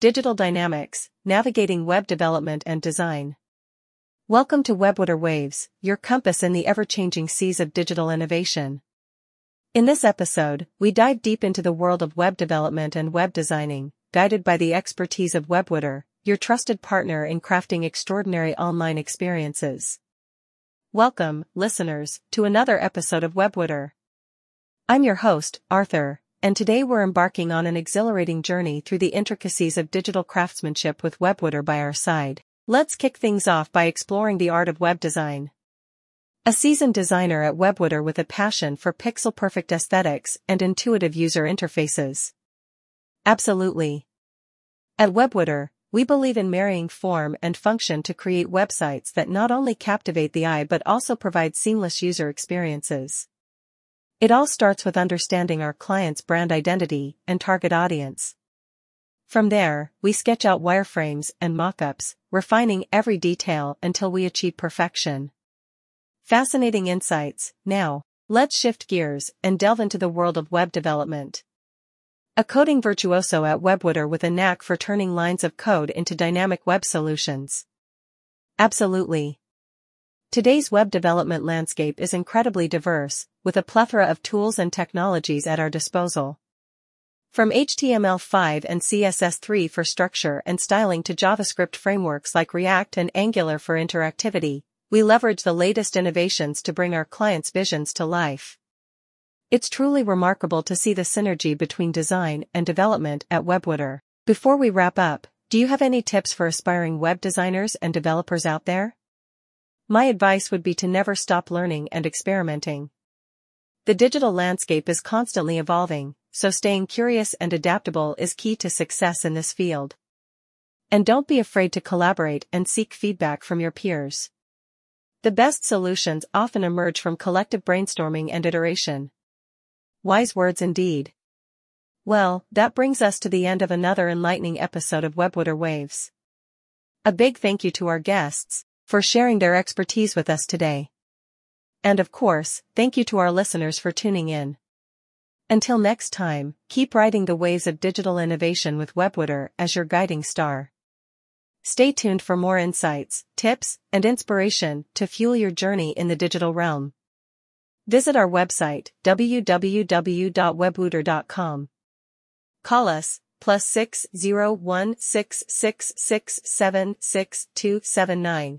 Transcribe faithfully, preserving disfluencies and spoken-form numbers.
Digital Dynamics, Navigating Web Development and Design. Welcome to Webwooter Waves, your compass in the ever-changing seas of digital innovation. In this episode, we dive deep into the world of web development and web designing, guided by the expertise of Webwooter, your trusted partner in crafting extraordinary online experiences. Welcome, listeners, to another episode of Webwooter. I'm your host, Arthur, and today we're embarking on an exhilarating journey through the intricacies of digital craftsmanship with Webwooter by our side. Let's kick things off by exploring the art of web design. A seasoned designer at Webwooter with a passion for pixel-perfect aesthetics and intuitive user interfaces. Absolutely. At Webwooter, we believe in marrying form and function to create websites that not only captivate the eye but also provide seamless user experiences. It all starts with understanding our client's brand identity and target audience. From there, we sketch out wireframes and mock-ups, refining every detail until we achieve perfection. Fascinating insights. Now, let's shift gears and delve into the world of web development. A coding virtuoso at Webwooter with a knack for turning lines of code into dynamic web solutions. Absolutely. Today's web development landscape is incredibly diverse, with a plethora of tools and technologies at our disposal. From H T M L five and C S S three for structure and styling to JavaScript frameworks like React and Angular for interactivity, we leverage the latest innovations to bring our clients' visions to life. It's truly remarkable to see the synergy between design and development at Webwooter. Before we wrap up, do you have any tips for aspiring web designers and developers out there? My advice would be to never stop learning and experimenting. The digital landscape is constantly evolving, so staying curious and adaptable is key to success in this field. And don't be afraid to collaborate and seek feedback from your peers. The best solutions often emerge from collective brainstorming and iteration. Wise words indeed. Well, that brings us to the end of another enlightening episode of Webwooter Waves. A big thank you to our guests for sharing their expertise with us today. And of course, thank you to our listeners for tuning in. Until next time, keep riding the waves of digital innovation with Webwooter as your guiding star. Stay tuned for more insights, tips, and inspiration to fuel your journey in the digital realm. Visit our website, w w w dot webwooter dot com. Call us, plus six zero one six six six seven six two seven nine.